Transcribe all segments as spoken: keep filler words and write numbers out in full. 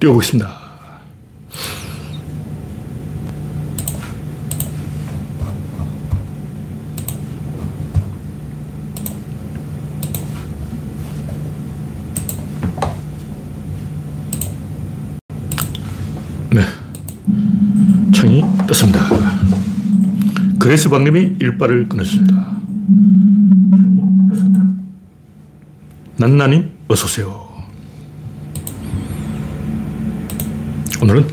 띄워보겠습니다. 네, 창이 떴습니다. 그레이스 박님이 일발을 끊었습니다. 난나님 어서오세요. 오늘은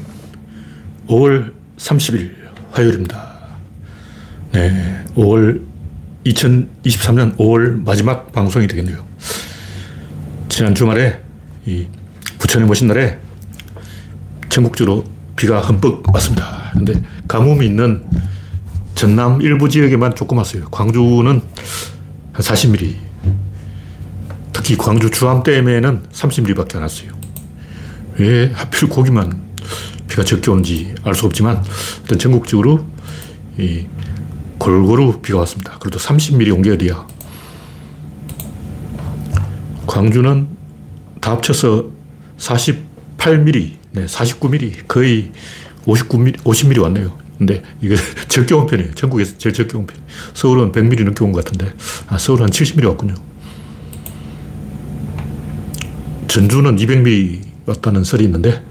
오월 삼십일 화요일입니다. 네, 오월 이천이십삼 년 오월 마지막 방송이 되겠네요. 지난 주말에 이 부처님 오신 날에 전국적으로 비가 흠뻑 왔습니다. 근데 가뭄이 있는 전남 일부 지역에만 조금 왔어요. 광주는 한 사십 밀리미터, 특히 광주 주암댐에는 삼십 밀리미터밖에 안 왔어요. 왜 하필 거기만 비가 적게 오는지 알 수 없지만 일단 전국적으로 이 골고루 비가 왔습니다. 그래도 삼십 밀리미터 온 게 어디야. 광주는 다 합쳐서 사십팔 밀리미터, 네, 사십구 밀리미터, 거의 오십구 밀리미터, 오십 밀리미터 왔네요. 근데 이게 적게 온 편이에요. 전국에서 제일 적게 온 편. 서울은 백 밀리미터 넘게 온 것 같은데, 아, 서울은 한 칠십 밀리미터 왔군요. 전주는 이백 밀리미터 왔다는 설이 있는데,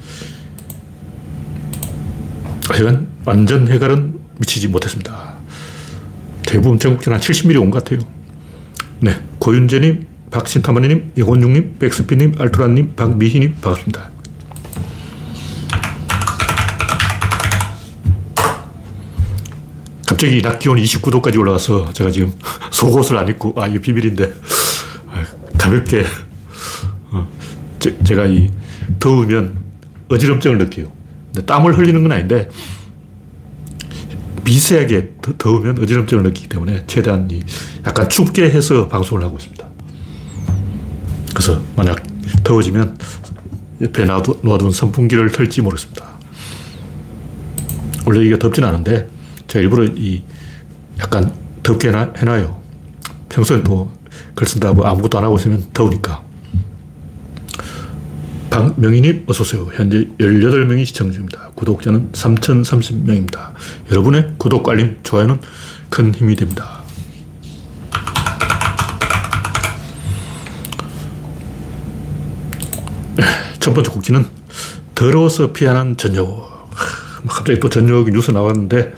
하여간 완전 해갈은 미치지 못했습니다. 대부분 전국적으로 한 칠십 밀리미터 온 것 같아요. 네, 고윤재님, 박신타마니님, 영원중님, 백스피님, 알토란님, 박미희님 반갑습니다. 갑자기 낮 기온이 이십구 도까지 올라가서 제가 지금 속옷을 안 입고, 아, 이거 비밀인데, 가볍게, 어, 제, 제가 이 더우면 어지럼증을 느껴요. 근데 땀을 흘리는 건 아닌데, 미세하게 더, 더우면 어지럼증을 느끼기 때문에 최대한 이 약간 춥게 해서 방송을 하고 있습니다. 그래서 만약 더워지면 옆에 놔두, 놔둔 선풍기를 틀지 모르겠습니다. 원래 이게 덥진 않은데, 제가 일부러 이 약간 덥게 해놔, 해놔요. 평소에 또 글 쓴다고 아무것도 안 하고 있으면 더우니까. 박명희님 어서오세요. 현재 열여덟 명이 시청 중입니다. 구독자는 삼천삼십 명입니다. 여러분의 구독, 알림, 좋아요는 큰 힘이 됩니다. 첫 번째 곡지는 더러워서 피하는 전여옥. 갑자기 또 전여옥이 뉴스 나왔는데,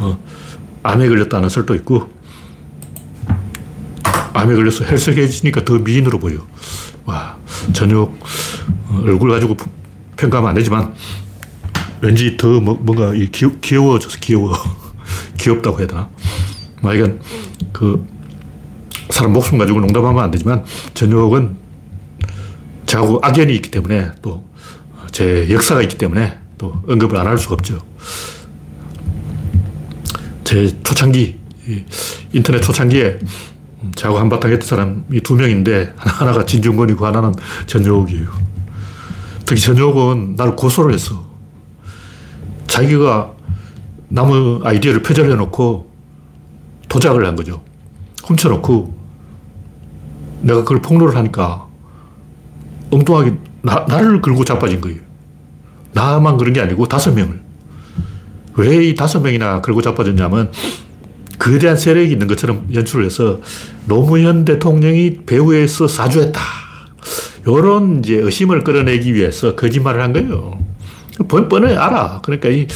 어, 암에 걸렸다는 설도 있고, 암에 걸려서 헬스해지니까 더 미인으로 보여. 와, 전여옥 어, 얼굴 가지고 평가하면 안 되지만 왠지 더 뭐, 뭔가 이 귀, 귀여워져서 귀여워. 귀엽다고 해야 되나? 막 이건 그 사람 목숨 가지고 농담하면 안 되지만 전여옥은 저하고 악연이 있기 때문에, 또 제 역사가 있기 때문에 또 언급을 안 할 수가 없죠. 제 초창기, 인터넷 초창기에 저하고 한바탕 했던 사람이 두 명인데, 하나가 진중권이고 하나는 전여옥이에요. 특히 전여옥은 나를 고소를 했어. 자기가 남의 아이디어를 표절해놓고 도작을 한 거죠. 훔쳐놓고 내가 그걸 폭로를 하니까 엉뚱하게 나, 나를 걸고 자빠진 거예요. 나만 그런 게 아니고 다섯 명을. 왜 이 다섯 명이나 걸고 자빠졌냐면, 거대한 세력이 있는 것처럼 연출을 해서 노무현 대통령이 배후에서 사주했다, 이런 이제 의심을 끌어내기 위해서 거짓말을 한 거예요. 뻔뻔해, 알아. 그러니까 이,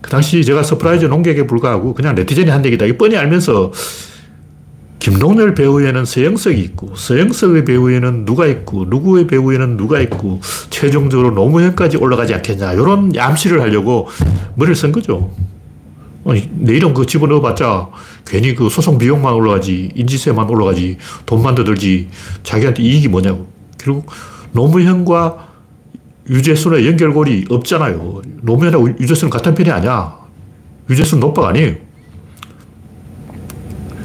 그 당시 제가 서프라이즈 농객에 불과하고 그냥 네티즌이 한 얘기다. 이거 뻔히 알면서 김동열 배우에는 서영석이 있고, 서영석의 배우에는 누가 있고, 누구의 배우에는 누가 있고, 최종적으로 노무현까지 올라가지 않겠냐, 이런 암시를 하려고 머리를 쓴 거죠. 아니, 내 이름 그거 집어넣어봤자 괜히 그 소송 비용만 올라가지, 인지세만 올라가지, 돈만 더 들지, 자기한테 이익이 뭐냐고. 결국 노무현과 유재순의 연결고리 없잖아요. 노무현하고 유재순은 같은 편이 아니야. 유재순은 노빠가 아니에요.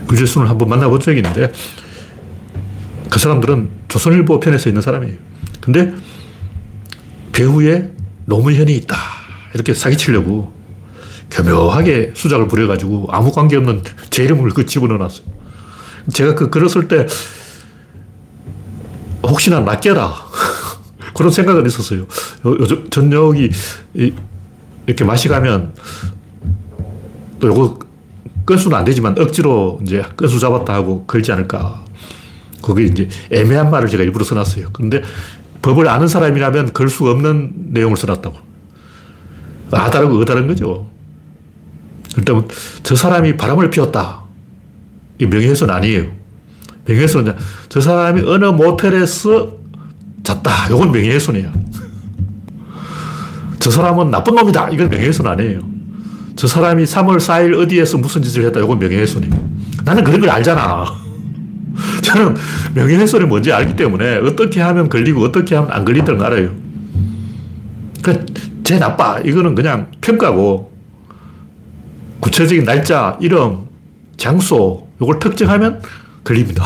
유재순을 한번 만나본 적이 있는데, 그 사람들은 조선일보 편에서 있는 사람이에요. 근데 배후에 노무현이 있다, 이렇게 사기치려고 교묘하게 수작을 부려가지고 아무 관계없는 제 이름을 그 집어넣어놨어요. 제가 그, 그랬을 때, 혹시나 낚여라. 그런 생각은 있었어요. 요즘 전여옥이 이렇게 마시가면 또 요거 건수는 안 되지만 억지로 이제 건수 잡았다 하고 걸지 않을까. 그게 이제 애매한 말을 제가 일부러 써놨어요. 그런데 법을 아는 사람이라면 걸 수 없는 내용을 써놨다고. 아 다른 거, 어 다른 거죠. 일단 저 사람이 바람을 피웠다. 이 명예훼손 아니에요. 명예훼손은 저 사람이 어느 모텔에서 잤다. 이건 명예훼손이야. 저 사람은 나쁜 놈이다. 이건 명예훼손 아니에요. 저 사람이 삼월 사일 어디에서 무슨 짓을 했다. 이건 명예훼손이에요. 나는 그런 걸 알잖아. 저는 명예훼손이 뭔지 알기 때문에 어떻게 하면 걸리고 어떻게 하면 안 걸린다는 걸 알아요. 그래, 쟤 나빠. 이거는 그냥 평가고 구체적인 날짜, 이름, 장소 이걸 특정하면 걸립니다.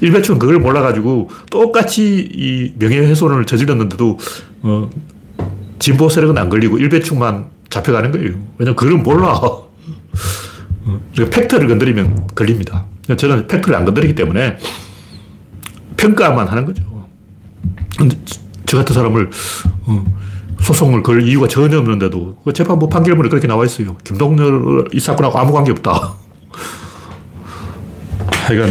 일베충은 그걸 몰라가지고 똑같이 이 명예훼손을 저질렀는데도 어, 진보 세력은 안 걸리고 일베충만 잡혀가는 거예요. 왜냐면 그걸 몰라. 팩트를 건드리면 걸립니다. 저는 팩트를 안 건드리기 때문에 평가만 하는 거죠. 근데 저 같은 사람을 소송을 걸 이유가 전혀 없는데도 재판부 판결문에 그렇게 나와 있어요. 김동열 이 사건하고 아무 관계 없다. 하여간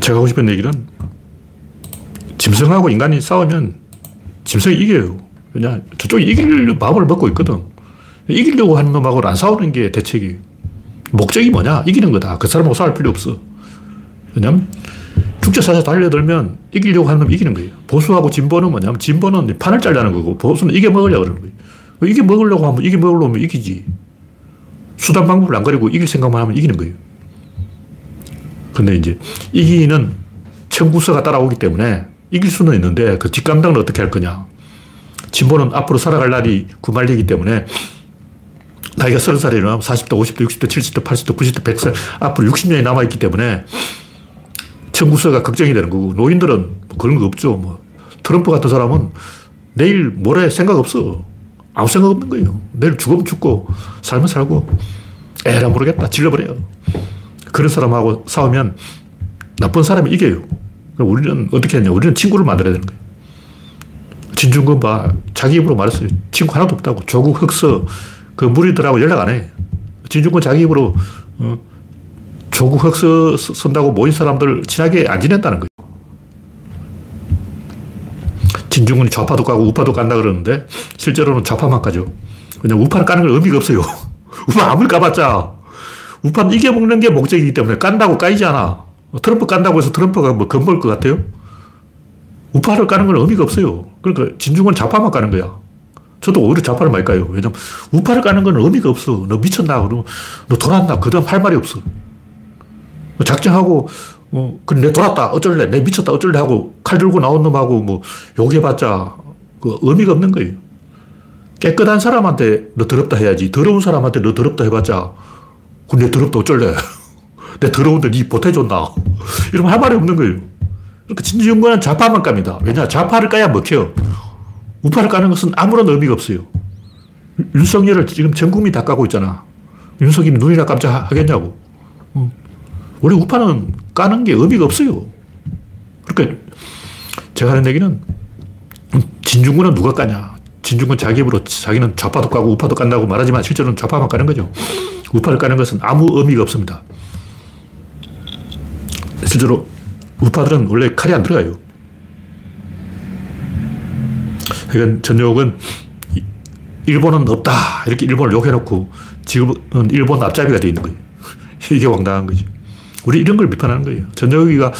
제가 하고 싶은 얘기는 짐승하고 인간이 싸우면 짐승이 이겨요. 왜냐 저쪽이 이길 마음을 먹고 있거든. 이기려고 하는 놈하고는 안 싸우는 게 대책이에요. 목적이 뭐냐? 이기는 거다. 그 사람하고 싸울 필요 없어. 왜냐면 축제사에서 달려들면 이기려고 하는 놈이 이기는 거예요. 보수하고 진보는 뭐냐면 진보는 판을 짜려는 거고 보수는 이겨먹으려고 그러는 거예요. 이겨먹으려고 하면 이겨먹으려고 하면 이기지. 수단 방법을 안 가리고 이길 생각만 하면 이기는 거예요. 근데 이제 이기는 청구서가 따라오기 때문에 이길 수는 있는데 그 뒷감당을 어떻게 할 거냐. 진보는 앞으로 살아갈 날이 구말리기 때문에 나이가 서른 살이 일어나면 사십 대, 오십 대, 육십 대, 칠십 대, 팔십 대, 구십 대, 백 살 앞으로 육십 년이 남아있기 때문에 청구서가 걱정이 되는 거고 노인들은 뭐 그런 거 없죠. 뭐 트럼프 같은 사람은 내일 모레 생각 없어. 아무 생각 없는 거예요. 내일 죽으면 죽고 살면 살고 에라 모르겠다 질러버려요. 그런 사람하고 싸우면 나쁜 사람이 이겨요. 그럼 우리는 어떻게 했냐. 우리는 친구를 만들어야 되는 거예요. 진중권 봐. 자기 입으로 말했어요. 친구 하나도 없다고. 조국, 흑서 그 무리들하고 연락 안 해. 진중권 자기 입으로 어, 조국 흑서 선다고 모인 사람들 친하게 안 지냈다는 거예요. 진중권이 좌파도 까고 우파도 깐다 그러는데 실제로는 좌파만 까죠. 그냥 우파는 까는 건 의미가 없어요. 우파 아무리 까봤자 우파는 이겨먹는 게 목적이기 때문에 깐다고 까이지 않아. 트럼프 깐다고 해서 트럼프가 뭐 겁먹을 것 같아요? 우파를 까는 건 의미가 없어요. 그러니까 진중권은 좌파만 까는 거야. 저도 오히려 좌파를 많이 까요. 왜냐면 우파를 까는 건 의미가 없어. 너 미쳤나? 그러면 너 돌았나? 그 다음 할 말이 없어. 작정하고 어, 그래 내 돌았다 어쩔래? 내 미쳤다 어쩔래? 하고 칼 들고 나온 놈하고 뭐 욕해봤자 그 의미가 없는 거예요. 깨끗한 사람한테 너 더럽다 해야지. 더러운 사람한테 너 더럽다 해봤자 그래 내 더럽다 어쩔래? 내 더러운데 니 보태줬나? 이러면 할 말이 없는 거예요. 그러니까 진중권은 좌파만 깝니다. 왜냐? 좌파를 까야 먹혀요. 우파를 까는 것은 아무런 의미가 없어요. 윤석열을 지금 전 국민이 다 까고 있잖아. 윤석열이 눈이나 깜짝하겠냐고. 원래 우파는 까는 게 의미가 없어요. 그러니까 제가 하는 얘기는 진중권은 누가 까냐. 진중권 자기 입으로 자기는 좌파도 까고 우파도 깐다고 말하지만 실제로는 좌파만 까는 거죠. 우파를 까는 것은 아무 의미가 없습니다. 실제로 우파들은 원래 칼이 안 들어가요. 그러니까 전여옥은 일본은 없다 이렇게 일본을 욕해놓고 지금은 일본 앞잡이가 돼 있는 거예요. 이게 황당한 거지. 우리 이런 걸 비판하는 거예요. 전여옥이가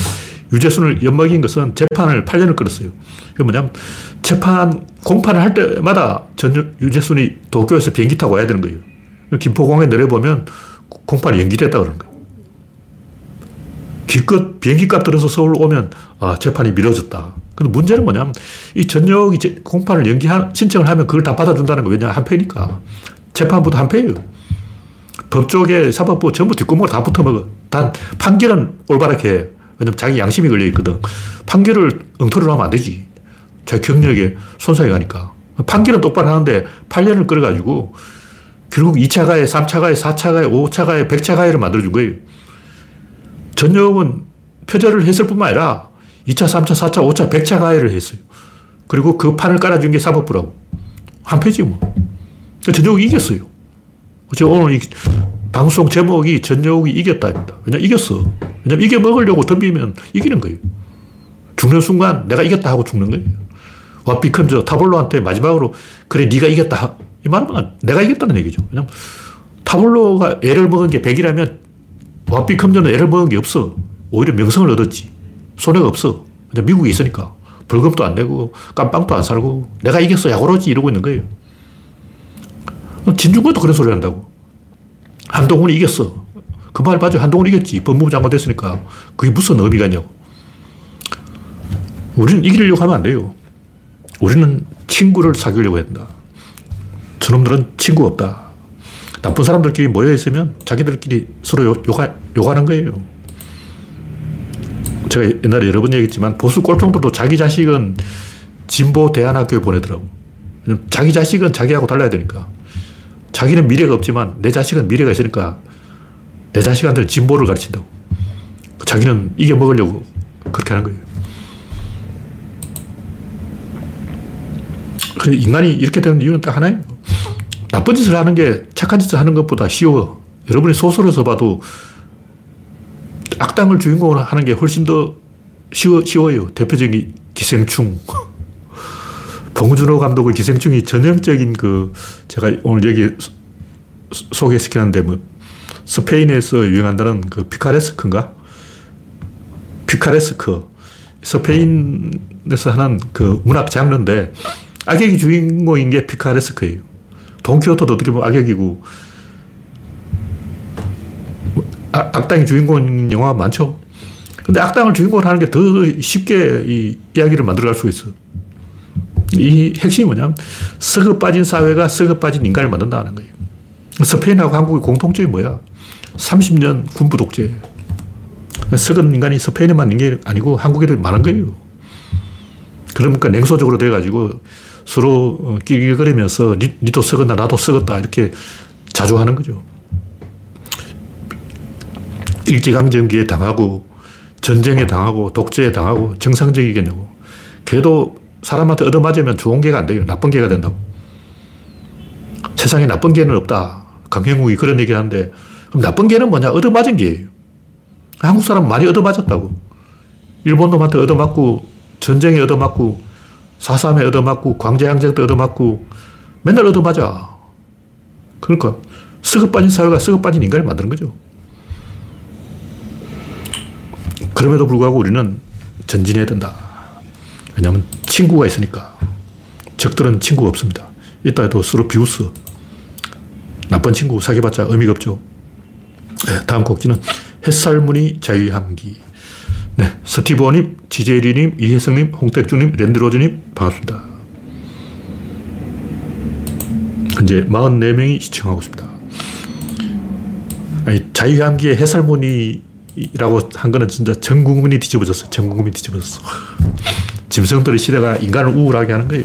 유재순을 엿먹인 것은 재판을 팔 년을 끌었어요. 그게 뭐냐면 재판 공판을 할 때마다 전 유재순이 도쿄에서 비행기 타고 와야 되는 거예요. 김포공항에 내려보면 공판이 연기됐다 그러는 거예요. 기껏 비행기 값 들어서 서울 오면 아, 재판이 미뤄졌다. 근데 문제는 뭐냐면 이 전여옥이 공판을 연기 신청을 하면 그걸 다 받아준다는 거. 왜냐? 한패니까. 재판부도 한패예요. 법조계, 사법부 전부 뒷구멍을 다 붙어먹어. 단 판결은 올바르게 해. 왜냐면 자기 양심이 걸려있거든. 판결을 엉터리로 하면 안 되지. 자기 경력에 손상이 가니까. 판결은 똑바로 하는데 팔 년을 끌어가지고 결국 이 차 가해, 삼 차 가해, 사 차 가해, 오 차 가해, 백 차 가해를 만들어준 거예요. 전여옥은 표절을 했을 뿐만 아니라 이 차, 삼 차, 사 차, 오 차, 백 차 가해를 했어요. 그리고 그 판을 깔아준 게 사법부라고. 한 표지 뭐. 전여옥이 이겼어요. 제가 오늘 이 방송 제목이 전여옥이 이겼다입니다. 왜냐면 이겼어. 왜냐면 이겨먹으려고 덤비면 이기는 거예요. 죽는 순간 내가 이겼다 하고 죽는 거예요. 와삐 큰저 타볼로한테 마지막으로 그래 네가 이겼다. 이 말은 내가 이겼다는 얘기죠. 왜냐면 타볼로가 애를 먹은 게 백이라면 와삐 큰저는 애를 먹은 게 없어. 오히려 명성을 얻었지. 손해가 없어. 미국에 있으니까. 벌금도 안 내고 깜빵도 안 살고 내가 이겼어. 야구로지 이러고 있는 거예요. 진중권도 그런 소리를 한다고. 한동훈이 이겼어. 그 말 맞아. 한동훈이 이겼지. 법무부 장관 됐으니까. 그게 무슨 의미가 있냐고. 우리는 이기려고 하면 안 돼요. 우리는 친구를 사귀려고 한다. 저놈들은 친구가 없다. 나쁜 사람들끼리 모여있으면 자기들끼리 서로 욕하, 욕하는 거예요. 제가 옛날에 여러 번 얘기했지만 보수 꼴통들도 자기 자식은 진보 대안학교에 보내더라고. 자기 자식은 자기하고 달라야 되니까. 자기는 미래가 없지만 내 자식은 미래가 있으니까 내 자식한테 진보를 가르친다고. 자기는 이겨먹으려고 그렇게 하는 거예요. 인간이 이렇게 되는 이유는 딱 하나예요. 나쁜 짓을 하는 게 착한 짓을 하는 것보다 쉬워. 여러분이 소설에서 봐도 악당을 주인공으로 하는 게 훨씬 더 쉬워, 쉬워요. 대표적인 기생충. 봉준호 감독의 기생충이 전형적인 그, 제가 오늘 여기 소개시키는데 뭐, 스페인에서 유행한다는 그 피카레스크인가? 피카레스크. 스페인에서 하는 그 문학 장르인데, 악역이 주인공인 게 피카레스크예요. 돈키호테도 어떻게 보면 악역이고, 아, 악당이 주인공인 영화가 많죠. 근데 악당을 주인공으로 하는 게 더 쉽게 이 이야기를 만들어갈 수 있어. 이 핵심이 뭐냐면 썩어 빠진 사회가 썩어 빠진 인간을 만든다는 거예요. 스페인하고 한국의 공통점이 뭐야? 삼십 년 군부 독재. 썩은 인간이 스페인에만 있는 게 아니고 한국에도 많은 거예요. 그러니까 냉소적으로 돼가지고 서로 끼기거리면서 니도 썩었나 나도 썩었다 이렇게 자주 하는 거죠. 일제강점기에 당하고 전쟁에 당하고 독재에 당하고 정상적이겠냐고. 걔도 사람한테 얻어맞으면 좋은 개가 안 돼요. 나쁜 개가 된다고. 세상에 나쁜 개는 없다. 강형욱이 그런 얘기 하는데 그럼 나쁜 개는 뭐냐? 얻어맞은 개예요. 한국 사람 많이 얻어맞았다고. 일본 놈한테 얻어맞고 전쟁에 얻어맞고 사삼에 얻어맞고 광제항쟁 때 얻어맞고 맨날 얻어맞아. 그러니까 썩어빠진 사회가 썩어빠진 인간을 만드는 거죠. 그럼에도 불구하고 우리는 전진해야 된다. 왜냐하면 친구가 있으니까. 적들은 친구가 없습니다. 이따 해도 서로 비웃어. 나쁜 친구 사귀어봤자 의미가 없죠. 네, 다음 곡지는 햇살무늬 자유향기. 네, 스티브오님, 지제리님, 이혜성님, 홍택주님, 랜드로즈님 반갑습니다. 현재 사십사 명이 시청하고 있습니다. 아니, 자유향기의 햇살무늬 이라고 한 거는 진짜 전 국민이 뒤집어졌어요. 전 국민이 뒤집어졌어. 짐승들의 시대가 인간을 우울하게 하는 거예요.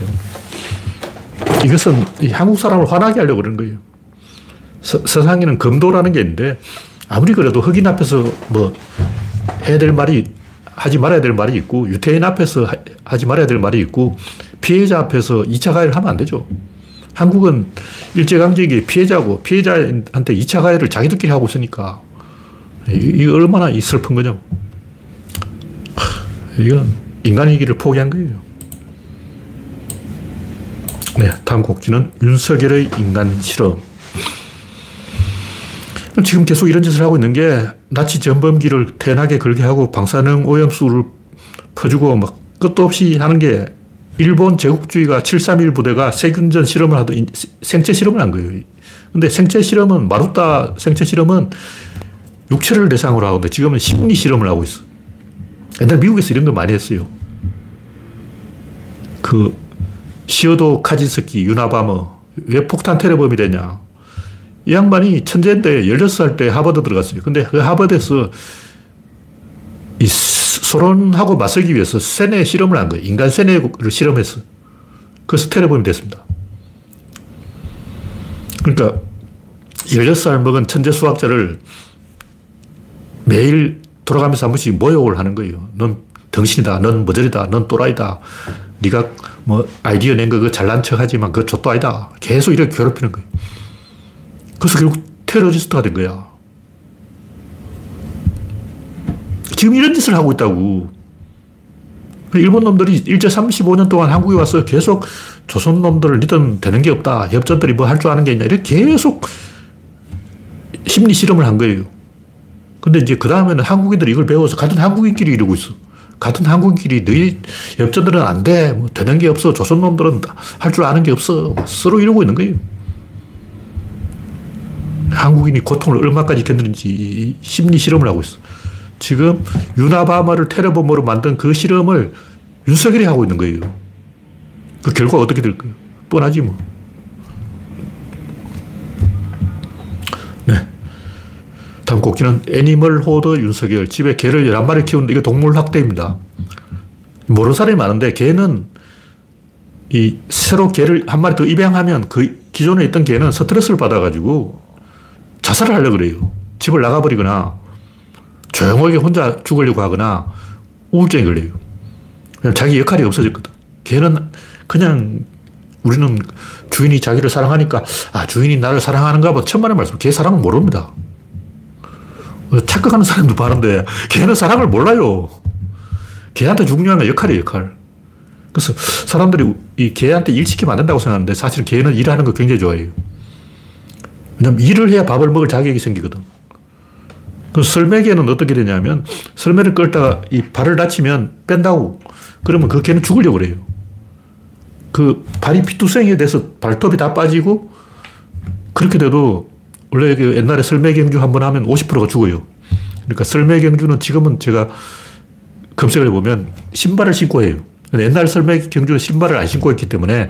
이것은 한국 사람을 화나게 하려고 그러는 거예요. 서, 세상에는 검도라는 게 있는데 아무리 그래도 흑인 앞에서 뭐 해야 될 말이 하지 말아야 될 말이 있고 유태인 앞에서 하, 하지 말아야 될 말이 있고 피해자 앞에서 이 차 가해를 하면 안 되죠. 한국은 일제강점기 피해자고 피해자한테 이 차 가해를 자기들끼리 하고 있으니까 이게 얼마나 이 슬픈 거냐고. 이건 인간이기를 포기한 거예요. 네, 다음 곡지는 윤석열의 인간 실험. 지금 계속 이런 짓을 하고 있는 게 나치 전범기를 태연하게 걸게 하고 방사능 오염수를 퍼주고 막 끝도 없이 하는 게 일본 제국주의가 칠삼일 부대가 세균전 실험을 하던 생체 실험을 한 거예요. 근데 생체 실험은 마루타 생체 실험은 육체를 대상으로 하는데 지금은 심리 실험을 하고 있어. 옛날 미국에서 이런 걸 많이 했어요. 그 시어도 카진스키, 유나바머 왜 폭탄 테러범이 되냐. 이 양반이 천재인데 열여섯 살 때 하버드 들어갔어요. 근데 그 하버드에서 이 소론하고 맞서기 위해서 세뇌 실험을 한 거예요. 인간 세뇌를 실험했어. 그래서 테러범이 됐습니다. 그러니까 열여섯 살 먹은 천재 수학자를 매일 돌아가면서 한 번씩 모욕을 하는 거예요. 넌 덩신이다, 넌 머저리다, 넌 또라이다, 네가 뭐 아이디어 낸 거 그거 잘난 척하지만 그거 좆또아이다. 계속 이렇게 괴롭히는 거예요. 그래서 결국 테러리스트가 된 거야. 지금 이런 짓을 하고 있다고. 일본 놈들이 일제 삼십오 년 동안 한국에 와서 계속 조선 놈들을 니들은 되는 게 없다, 협전들이 뭐 할 줄 아는 게 있냐, 이렇게 계속 심리 실험을 한 거예요. 근데 이제 그 다음에는 한국인들이 이걸 배워서 같은 한국인끼리 이러고 있어. 같은 한국인끼리 너희 협전들은 안 돼, 뭐 되는 게 없어, 조선 놈들은 할 줄 아는 게 없어, 서로 이러고 있는 거예요. 한국인이 고통을 얼마까지 견디는지 심리 실험을 하고 있어. 지금 유나바마를 테러범으로 만든 그 실험을 윤석열이 하고 있는 거예요. 그 결과가 어떻게 될까요? 뻔하지 뭐. 네. 다음 곡기는 애니멀 호더 윤석열. 집에 개를 열한 마리 키우는데 이거 동물 학대입니다. 모르는 사람이 많은데 개는 이 새로 개를 한 마리 더 입양하면 그 기존에 있던 개는 스트레스를 받아가지고 자살을 하려고 그래요. 집을 나가버리거나 조용하게 혼자 죽으려고 하거나 우울증이 걸려요. 그냥 자기 역할이 없어졌거든. 걔는 그냥, 우리는 주인이 자기를 사랑하니까 아 주인이 나를 사랑하는가 봐, 천만의 말씀. 걔 사랑은 모릅니다. 착각하는 사람도 많은데 걔는 사랑을 몰라요. 걔한테 중요한 건 역할이에요, 역할. 그래서 사람들이 이 걔한테 일 시키면 안 된다고 생각하는데, 사실 걔는 일하는 거 굉장히 좋아해요. 왜냐면 일을 해야 밥을 먹을 자격이 생기거든. 그 설매개는 어떻게 되냐면, 설매를 끌다가 이 발을 다치면 뺀다고. 그러면 그 개는 죽으려고 그래요. 그 발이 피투성이에 돼서 발톱이 다 빠지고, 그렇게 돼도, 원래 옛날에 설매경주 한번 하면 오십 퍼센트가 죽어요. 그러니까 설매경주는 지금은 제가 검색을 해보면 신발을 신고 해요. 옛날 설매경주는 신발을 안 신고 했기 때문에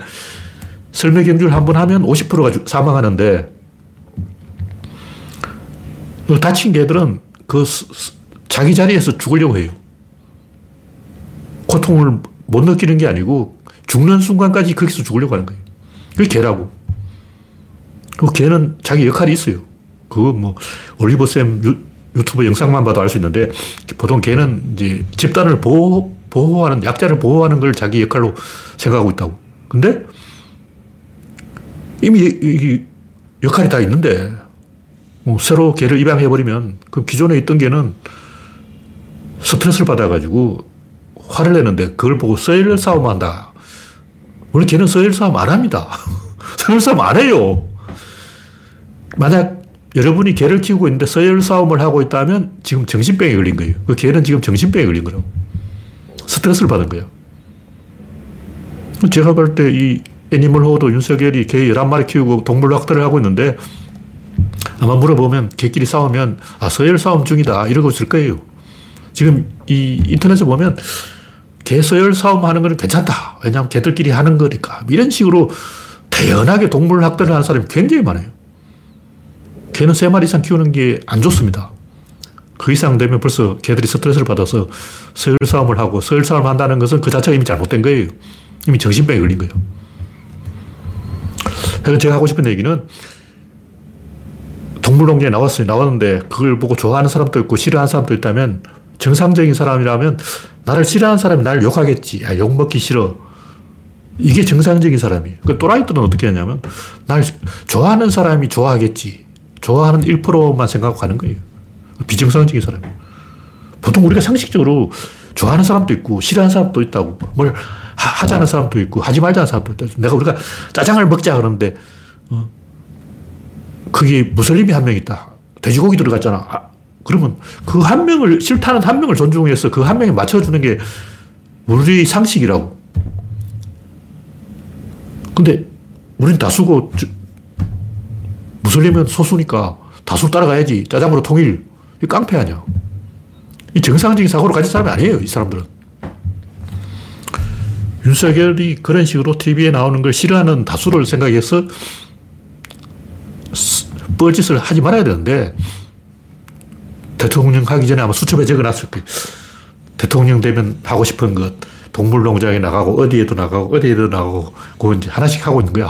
설매경주를 한번 하면 오십 퍼센트가 사망하는데, 그 다친 개들은 그 자기 자리에서 죽으려고 해요. 고통을 못 느끼는 게 아니고 죽는 순간까지 거기서 죽으려고 하는 거예요. 그게 개라고. 그 개는 자기 역할이 있어요. 그거 뭐 올리버쌤 유, 유튜브 영상만 봐도 알 수 있는데, 보통 개는 이제 집단을 보호, 보호하는, 약자를 보호하는 걸 자기 역할로 생각하고 있다고. 근데 이미 이, 이 역할이 다 있는데, 뭐 새로 개를 입양해버리면 그 기존에 있던 개는 스트레스를 받아가지고 화를 내는데, 그걸 보고 서열 싸움한다. 원래 개는 서열 싸움 안 합니다. 서열 싸움 안 해요. 만약 여러분이 개를 키우고 있는데 서열 싸움을 하고 있다면 지금 정신병에 걸린 거예요. 그 개는 지금 정신병에 걸린 거라고. 스트레스를 받은 거예요. 제가 볼 때 이 애니멀 호도 윤석열이 개 열한 마리 키우고 동물 학대를 하고 있는데, 아마 물어보면 개끼리 싸우면 아 서열 싸움 중이다 이러고 있을 거예요. 지금 이 인터넷에 보면 개 서열 싸움 하는 건 괜찮다, 왜냐하면 개들끼리 하는 거니까, 이런 식으로 대연하게 동물 학대를 하는 사람이 굉장히 많아요. 개는 세 마리 이상 키우는 게 안 좋습니다. 그 이상 되면 벌써 개들이 스트레스를 받아서 서열 싸움을 하고, 서열 싸움을 한다는 것은 그 자체가 이미 잘못된 거예요. 이미 정신병에 걸린 거예요. 그래서 제가 하고 싶은 얘기는, 동물농장에 나왔어요. 나왔는데 그걸 보고 좋아하는 사람도 있고 싫어하는 사람도 있다면, 정상적인 사람이라면 나를 싫어하는 사람이 나를 욕하겠지, 야, 욕먹기 싫어, 이게 정상적인 사람이에요. 그 또라이들은 어떻게 하냐면 날 좋아하는 사람이 좋아하겠지, 좋아하는 일 퍼센트만 생각하고 가는 거예요. 비정상적인 사람이에요. 보통 우리가 상식적으로 좋아하는 사람도 있고 싫어하는 사람도 있다고, 뭘 하자는 사람도 있고 하지 말자는 사람도 있다고. 내가 우리가 짜장을 먹자 그러는데 어. 그게 무슬림이 한 명 있다, 돼지고기 들어갔잖아, 아, 그러면 그 한 명을, 싫다는 한 명을 존중해서 그 한 명에 맞춰주는 게 우리 상식이라고. 근데 우린 다수고 무슬림은 소수니까 다수 따라가야지, 짜장으로 통일, 이 깡패 아니야. 이 정상적인 사고를 가진 사람이 아니에요, 이 사람들은. 윤석열이 그런 식으로 티비에 나오는 걸 싫어하는 다수를 생각해서 뻘짓을 하지 말아야 되는데, 대통령 하기 전에 아마 수첩에 적어놨을 거예요. 대통령 되면 하고 싶은 것, 동물농장에 나가고 어디에도 나가고 어디에도 나가고, 그거 이제 하나씩 하고 있는 거야.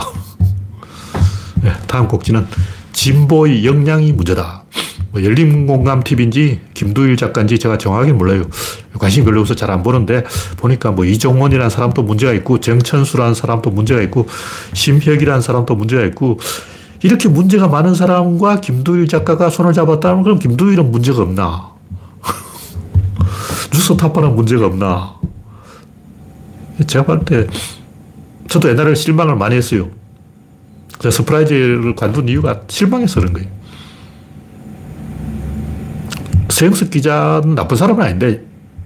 네, 다음 곡지는 진보의 역량이 문제다. 뭐 열린공감티비인지 김두일 작가인지 제가 정확히 몰라요. 관심이 별로 없어서 잘 안 보는데 보니까 뭐 이종원이라는 사람도 문제가 있고 정천수라는 사람도 문제가 있고 심혁이라는 사람도 문제가 있고 이렇게 문제가 많은 사람과 김두일 작가가 손을 잡았다면 그럼 김두일은 문제가 없나? 뉴스타파는 문제가 없나? 제가 봤을 때 저도 옛날에 실망을 많이 했어요. 그래서 스프라이즈를 관둔 이유가 실망해서 그런 거예요. 서영석 기자는 나쁜 사람은 아닌데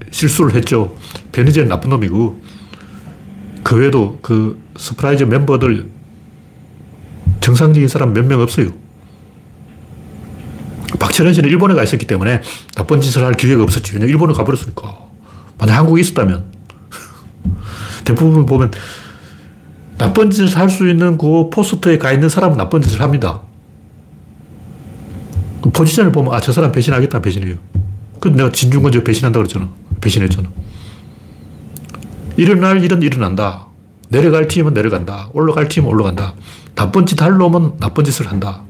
실수를 했죠. 변희재는 나쁜 놈이고 그 외에도 그 스프라이즈 멤버들 정상적인 사람 몇 명 없어요. 박철현 씨는 일본에 가 있었기 때문에 나쁜 짓을 할 기회가 없었지. 그냥 일본에 가버렸으니까. 만약 한국에 있었다면 대부분 보면 나쁜 짓을 할 수 있는 그 포스트에 가 있는 사람은 나쁜 짓을 합니다. 그 포지션을 보면 아, 저 사람 배신하겠다, 배신해요. 근데 내가 진중권 저 배신한다고 그랬잖아. 배신했잖아. 일어날 일은 일어난다. 내려갈 팀은 내려간다. 올라갈 팀은 올라간다. 나쁜 짓 할 놈은 나쁜 짓을 한다.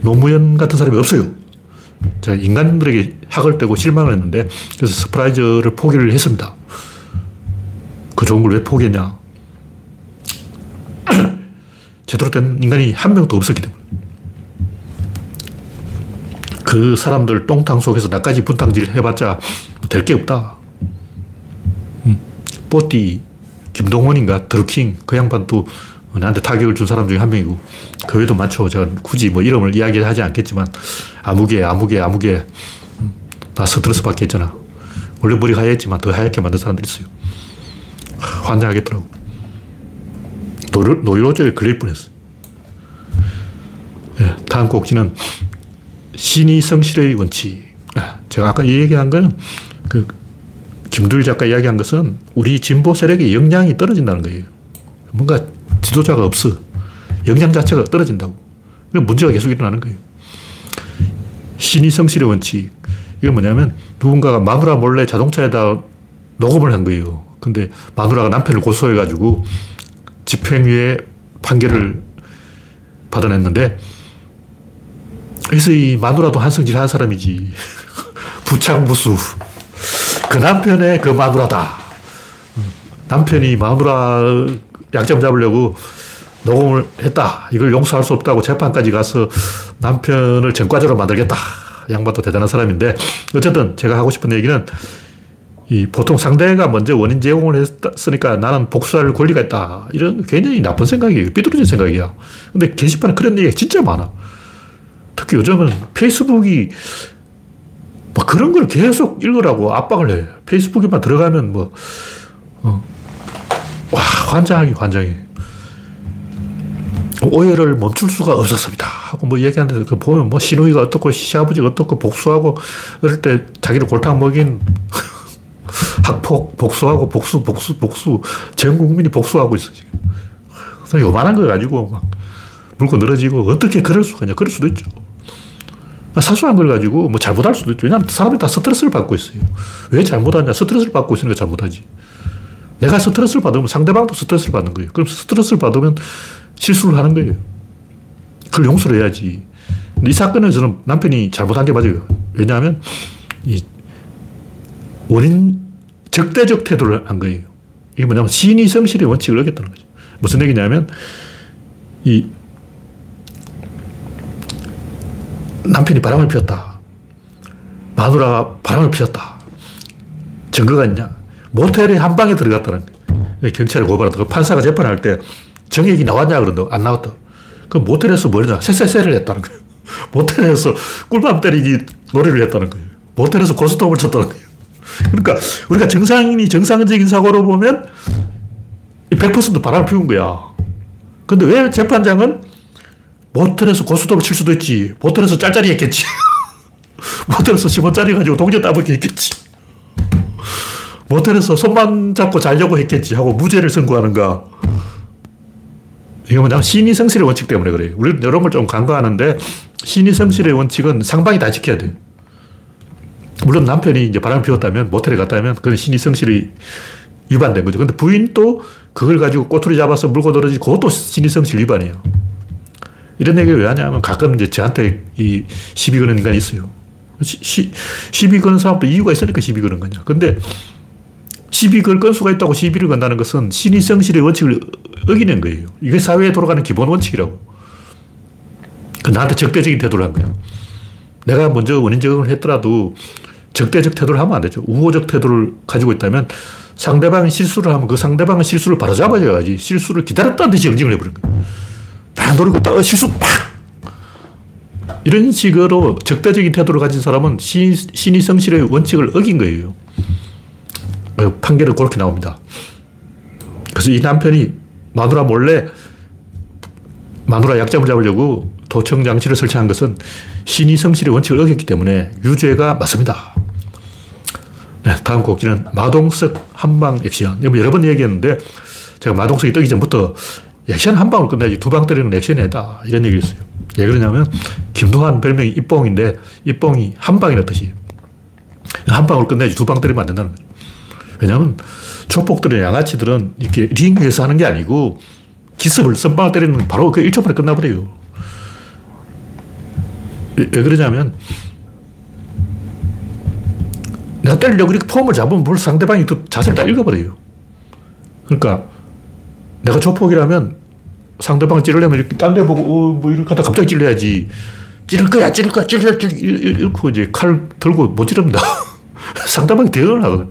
노무현 같은 사람이 없어요. 제가 인간들에게 학을 떼고 실망을 했는데 그래서 스프라이저를 포기를 했습니다. 그 좋은 걸 왜 포기했냐. 제대로 된 인간이 한 명도 없었기 때문에. 그 사람들 똥탕 속에서 나까지 분탕질 해봤자 될 게 없다. 음. 뽀띠, 김동원인가, 드루킹, 그 양반 또 나한테 타격을 준 사람 중에 한 명이고, 그 외에도 많죠. 제가 굳이 뭐 이름을 이야기하지 않겠지만, 아무개, 아무개, 아무개. 음. 나 스트레스 받게 했잖아. 원래 머리 하얗지만 더 하얗게 만든 사람들이 있어요. 환장하겠더라고. 노이로제에 걸릴 뻔했어요. 네, 다음 꼭지는 신의 성실의 원칙. 제가 아까 얘기한 건, 그 김두일 작가 이야기한 것은 우리 진보 세력의 역량이 떨어진다는 거예요. 뭔가 지도자가 없어. 역량 자체가 떨어진다고. 그래서 문제가 계속 일어나는 거예요. 신의 성실의 원칙. 이건 뭐냐면 누군가가 마누라 몰래 자동차에다 녹음을 한 거예요. 근데 마누라가 남편을 고소해가지고 집행유예 판결을 받아냈는데, 그래서 이 마누라도 한성질 한 사람이지. 부창부수. 그 남편의 그 마누라다. 남편이 마누라 약점 잡으려고 녹음을 했다. 이걸 용서할 수 없다고 재판까지 가서 남편을 전과자로 만들겠다. 양반도 대단한 사람인데, 어쨌든 제가 하고 싶은 얘기는 이 보통 상대가 먼저 원인 제공을 했으니까 나는 복수할 권리가 있다. 이런 굉장히 나쁜 생각이에요. 삐뚤어진 생각이야. 근데 게시판에 그런 얘기가 진짜 많아. 특히 요즘은 페이스북이 뭐 그런 걸 계속 읽으라고 압박을 해. 페이스북에만 들어가면 뭐, 어, 와, 환장하기 환장해. 오해를 멈출 수가 없었습니다. 하고 뭐 얘기하는데 그 보면 뭐 시누이가 어떻고 시아버지가 어떻고 복수하고 그럴 때 자기를 골탕 먹인 학폭, 복수하고, 복수, 복수, 복수. 전 국민이 복수하고 있어, 지금. 그래서 요만한 거 가지고 막 물고 늘어지고, 어떻게 그럴 수가 있냐. 그럴 수도 있죠. 사소한 걸 가지고 뭐 잘못할 수도 있죠. 왜냐하면 사람이 다 스트레스를 받고 있어요. 왜 잘못하냐. 스트레스를 받고 있으니까 잘못하지. 내가 스트레스를 받으면 상대방도 스트레스를 받는 거예요. 그럼 스트레스를 받으면 실수를 하는 거예요. 그걸 용서를 해야지. 근데 이 사건에서는 남편이 잘못한 게 맞아요. 왜냐하면, 이, 원인, 적대적 태도를 한 거예요. 이게 뭐냐면 신의 성실의 원칙을 어겼다는 거죠. 무슨 얘기냐면 이 남편이 바람을 피웠다. 마누라가 바람을 피웠다. 증거가 있냐? 모텔에 한 방에 들어갔다는 거예요. 경찰에 고발한다. 판사가 재판할 때 정액이 나왔냐 그런다고. 안 나왔다. 그럼 모텔에서 뭘 했냐? 쎄쎄쎄를 했다는 거예요. 모텔에서 꿀밤 때리기 노래를 했다는 거예요. 모텔에서 고스톱을 쳤다는 거예요. 그러니까 우리가 정상인이 정상적인 사고로 보면 백 퍼센트 바람을 피운 거야. 근데 왜 재판장은 모텔에서 고스톱을 칠 수도 있지. 모텔에서 짤짤이 했겠지. 모텔에서 십 원짜리 가지고 동전 따먹기 했겠지. 모텔에서 손만 잡고 자려고 했겠지 하고 무죄를 선고하는가. 이거 뭐냐면 신의 성실의 원칙 때문에 그래요. 우리는 이런 걸 좀 간과하는데 신의 성실의 원칙은 상방이 다 지켜야 돼요. 물론 남편이 이제 바람을 피웠다면, 모텔에 갔다면, 그건 신의 성실이 위반된 거죠. 근데 부인도 그걸 가지고 꼬투리 잡아서 물고 늘어지고, 그것도 신의 성실 위반이에요. 이런 얘기를 왜 하냐면 가끔 이제 저한테 이 시비 거는 인간이 있어요. 시, 시, 시비 거는 사람도 이유가 있으니까 시비 거는 거냐. 근데 시비 걸 건수가 있다고 시비를 건다는 것은 신의성실의 원칙을 어기는 거예요. 이게 사회에 돌아가는 기본 원칙이라고. 그 나한테 적대적인 태도를 한 거야. 내가 먼저 원인 적응을 했더라도 적대적 태도를 하면 안 되죠. 우호적 태도를 가지고 있다면 상대방이 실수를 하면 그 상대방의 실수를 바로 잡아줘야지. 실수를 기다렸다는 듯이 응징을 해버린 거야. 다 노리고 딱 실수 팍! 이런 식으로 적대적인 태도를 가진 사람은 신, 신의성실의 원칙을 어긴 거예요. 판결은 그렇게 나옵니다. 그래서 이 남편이 마누라 몰래 마누라 약점을 잡으려고 도청 장치를 설치한 것은 신의 성실의 원칙을 어겼기 때문에 유죄가 맞습니다. 네, 다음 곡지는 마동석 한방 액션. 여러 번 얘기했는데 제가 마동석이 뜨기 전부터 액션 한 방으로 끝내야지 두 방 때리는 액션이 아니다 이런 얘기를 했어요. 왜 그러냐면 김두한 별명이 입봉인데 입봉이 한 방이라는 뜻이에요. 한 방으로 끝내야지 두 방 때리면 안 된다는 거예요. 왜냐하면 촉복들이나 양아치들은 이렇게 링에서 하는 게 아니고 기습을 선빵을 때리는 바로 그 일 초 만에 끝나버려요. 왜, 왜 그러냐면 내가 때리려고 이렇게 폼을 잡으면 벌써 상대방이 그 자세를 다 읽어버려요. 그러니까 내가 촉복이라면 상대방을 찌르려면 이렇게 딴 데 보고 어, 뭐 이렇게 하다 갑자기 찔러야지. 찌를 거야 찌를 거야 찌를 거야 이렇게 이제 칼 들고 못 찌릅니다. 상대방이 대응을 하거든요.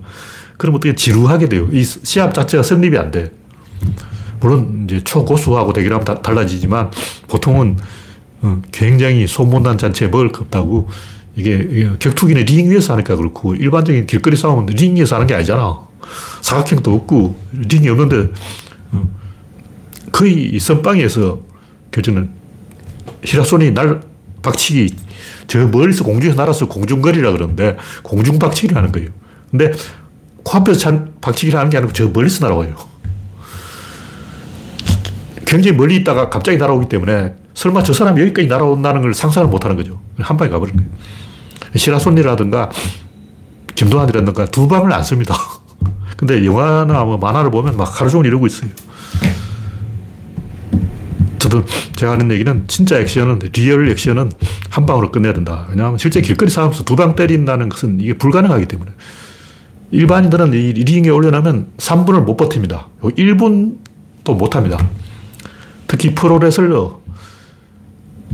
그럼 어떻게 지루하게 돼요. 이 시합 자체가 성립이 안 돼. 물론 이제 초고수하고 대결하면 다 달라지지만 보통은 굉장히 소문난 잔치에 먹을 것 없다고 이게 격투기는 링 위에서 하니까 그렇고 일반적인 길거리 싸움은 링 위에서 하는 게 아니잖아. 사각형도 없고 링이 없는데 거의 선빵에서 결정은 히라소니 날 박치기 저 멀리서 공중에서 날아서 공중거리라 그러는데 공중박치기라는 거예요. 근데 코앞에서 박치기를 하는 게 아니고 저 멀리서 날아와요. 굉장히 멀리 있다가 갑자기 날아오기 때문에 설마 저 사람이 여기까지 날아온다는 걸 상상을 못하는 거죠. 한 방에 가버린 거예요. 시라손이라든가 김도환이라든가 두 방을 안 씁니다. 근데 영화나 뭐 만화를 보면 막 하루 종일 이러고 있어요. 저도 제가 하는 얘기는 진짜 액션은 리얼 액션은 한 방으로 끝내야 된다. 왜냐하면 실제 길거리 싸움에서 두 방 때린다는 것은 이게 불가능하기 때문에. 일반인들은 이 링에 올려놓으면 삼 분을 못 버팁니다. 일 분도 못 합니다. 특히 프로레슬러,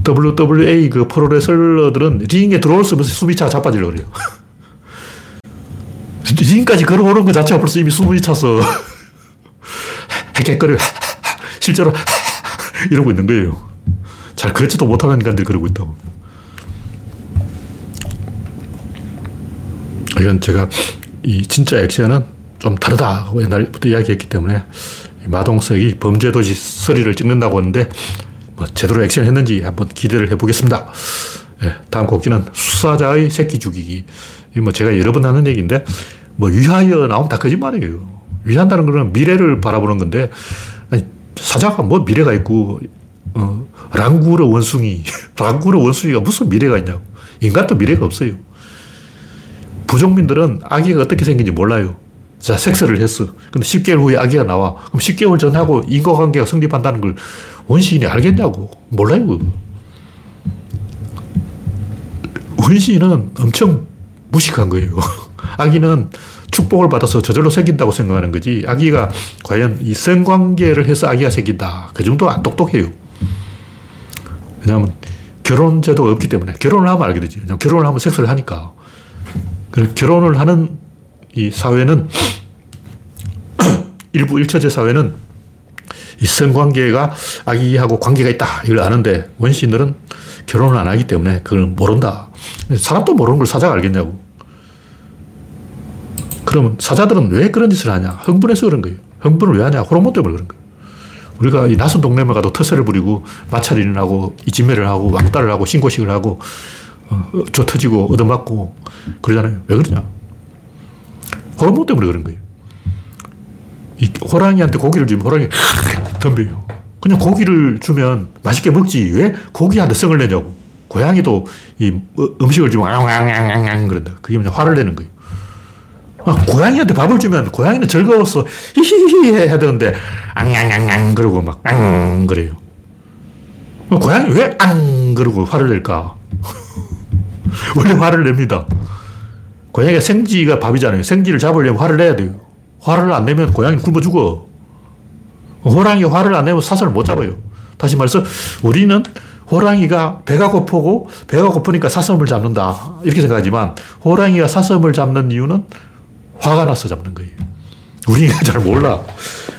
더블유더블유이 그 프로레슬러들은 링에 들어올 수 없어서 수비차가 자빠지려고 그래요. 링까지 걸어오는 것 자체가 벌써 이미 수분이 차서 헥헥거려요. 실제로 이러고 있는 거예요. 잘 그렇지도 못하는 인간들이 그러고 있다고. 이건 제가 이 진짜 액션은 좀 다르다고 옛날부터 이야기했기 때문에 마동석이 범죄도시 서리를 찍는다고 하는데 뭐 제대로 액션을 했는지 한번 기대를 해보겠습니다. 네, 다음 곡지는 수사자의 새끼 죽이기. 뭐 제가 여러 번 하는 얘기인데 뭐 위하여 나오면 다 거짓말이에요. 위한다는 거는 미래를 바라보는 건데 아니, 사자가 뭐 미래가 있고 어, 랑구르 원숭이, 랑구르 원숭이가 무슨 미래가 있냐고. 인간도 미래가 없어요. 부족민들은 아기가 어떻게 생긴지 몰라요. 자, 섹스를 했어. 근데 십 개월 후에 아기가 나와. 그럼 십 개월 전하고 인과관계가 성립한다는 걸 원시인이 알겠냐고. 몰라요. 원시인은 엄청 무식한 거예요. 아기는 축복을 받아서 저절로 생긴다고 생각하는 거지. 아기가 과연 이 성관계를 해서 아기가 생긴다. 그 정도 안 똑똑해요. 왜냐하면 결혼제도가 없기 때문에. 결혼을 하면 알게 되지. 결혼을 하면 섹스를 하니까. 결혼을 하는 이 사회는 일부 일처제 사회는 이 성관계가 아기하고 관계가 있다 이걸 아는데 원시인들은 결혼을 안 하기 때문에 그걸 모른다. 사람도 모르는 걸 사자가 알겠냐고. 그러면 사자들은 왜 그런 짓을 하냐. 흥분해서 그런 거예요. 흥분을 왜 하냐. 호르몬 때문에 그런 거예요. 우리가 이 낯선 동네만 가도 터세를 부리고 마찰을 하고 이지매를 하고 왕따를 하고 신고식을 하고 어, 저 터지고 얻어맞고 그러잖아요. 왜 그러냐? 호르몬 때문에 그런 거예요. 이 호랑이한테 고기를 주면 호랑이 덤벼요. 그냥 고기를 주면 맛있게 먹지 왜 고기한테 성을 내냐고. 고양이도 이 음식을 주면 앙앙앙앙 그런다. 그게 그냥 화를 내는 거예요. 아, 고양이한테 밥을 주면 고양이는 즐거워서 히히히 해야 되는데 앙앙앙앙 그러고 막 앙 그래요. 고양이 왜 앙 그러고 화를 낼까? 원래 화를 냅니다. 고양이가 생쥐가 밥이잖아요. 생쥐를 잡으려면 화를 내야 돼요. 화를 안 내면 고양이 굶어 죽어. 호랑이 화를 안 내면 사슴을 못 잡아요. 다시 말해서 우리는 호랑이가 배가 고프고 배가 고프니까 사슴을 잡는다 이렇게 생각하지만, 호랑이가 사슴을 잡는 이유는 화가 나서 잡는 거예요. 우리가 잘 몰라.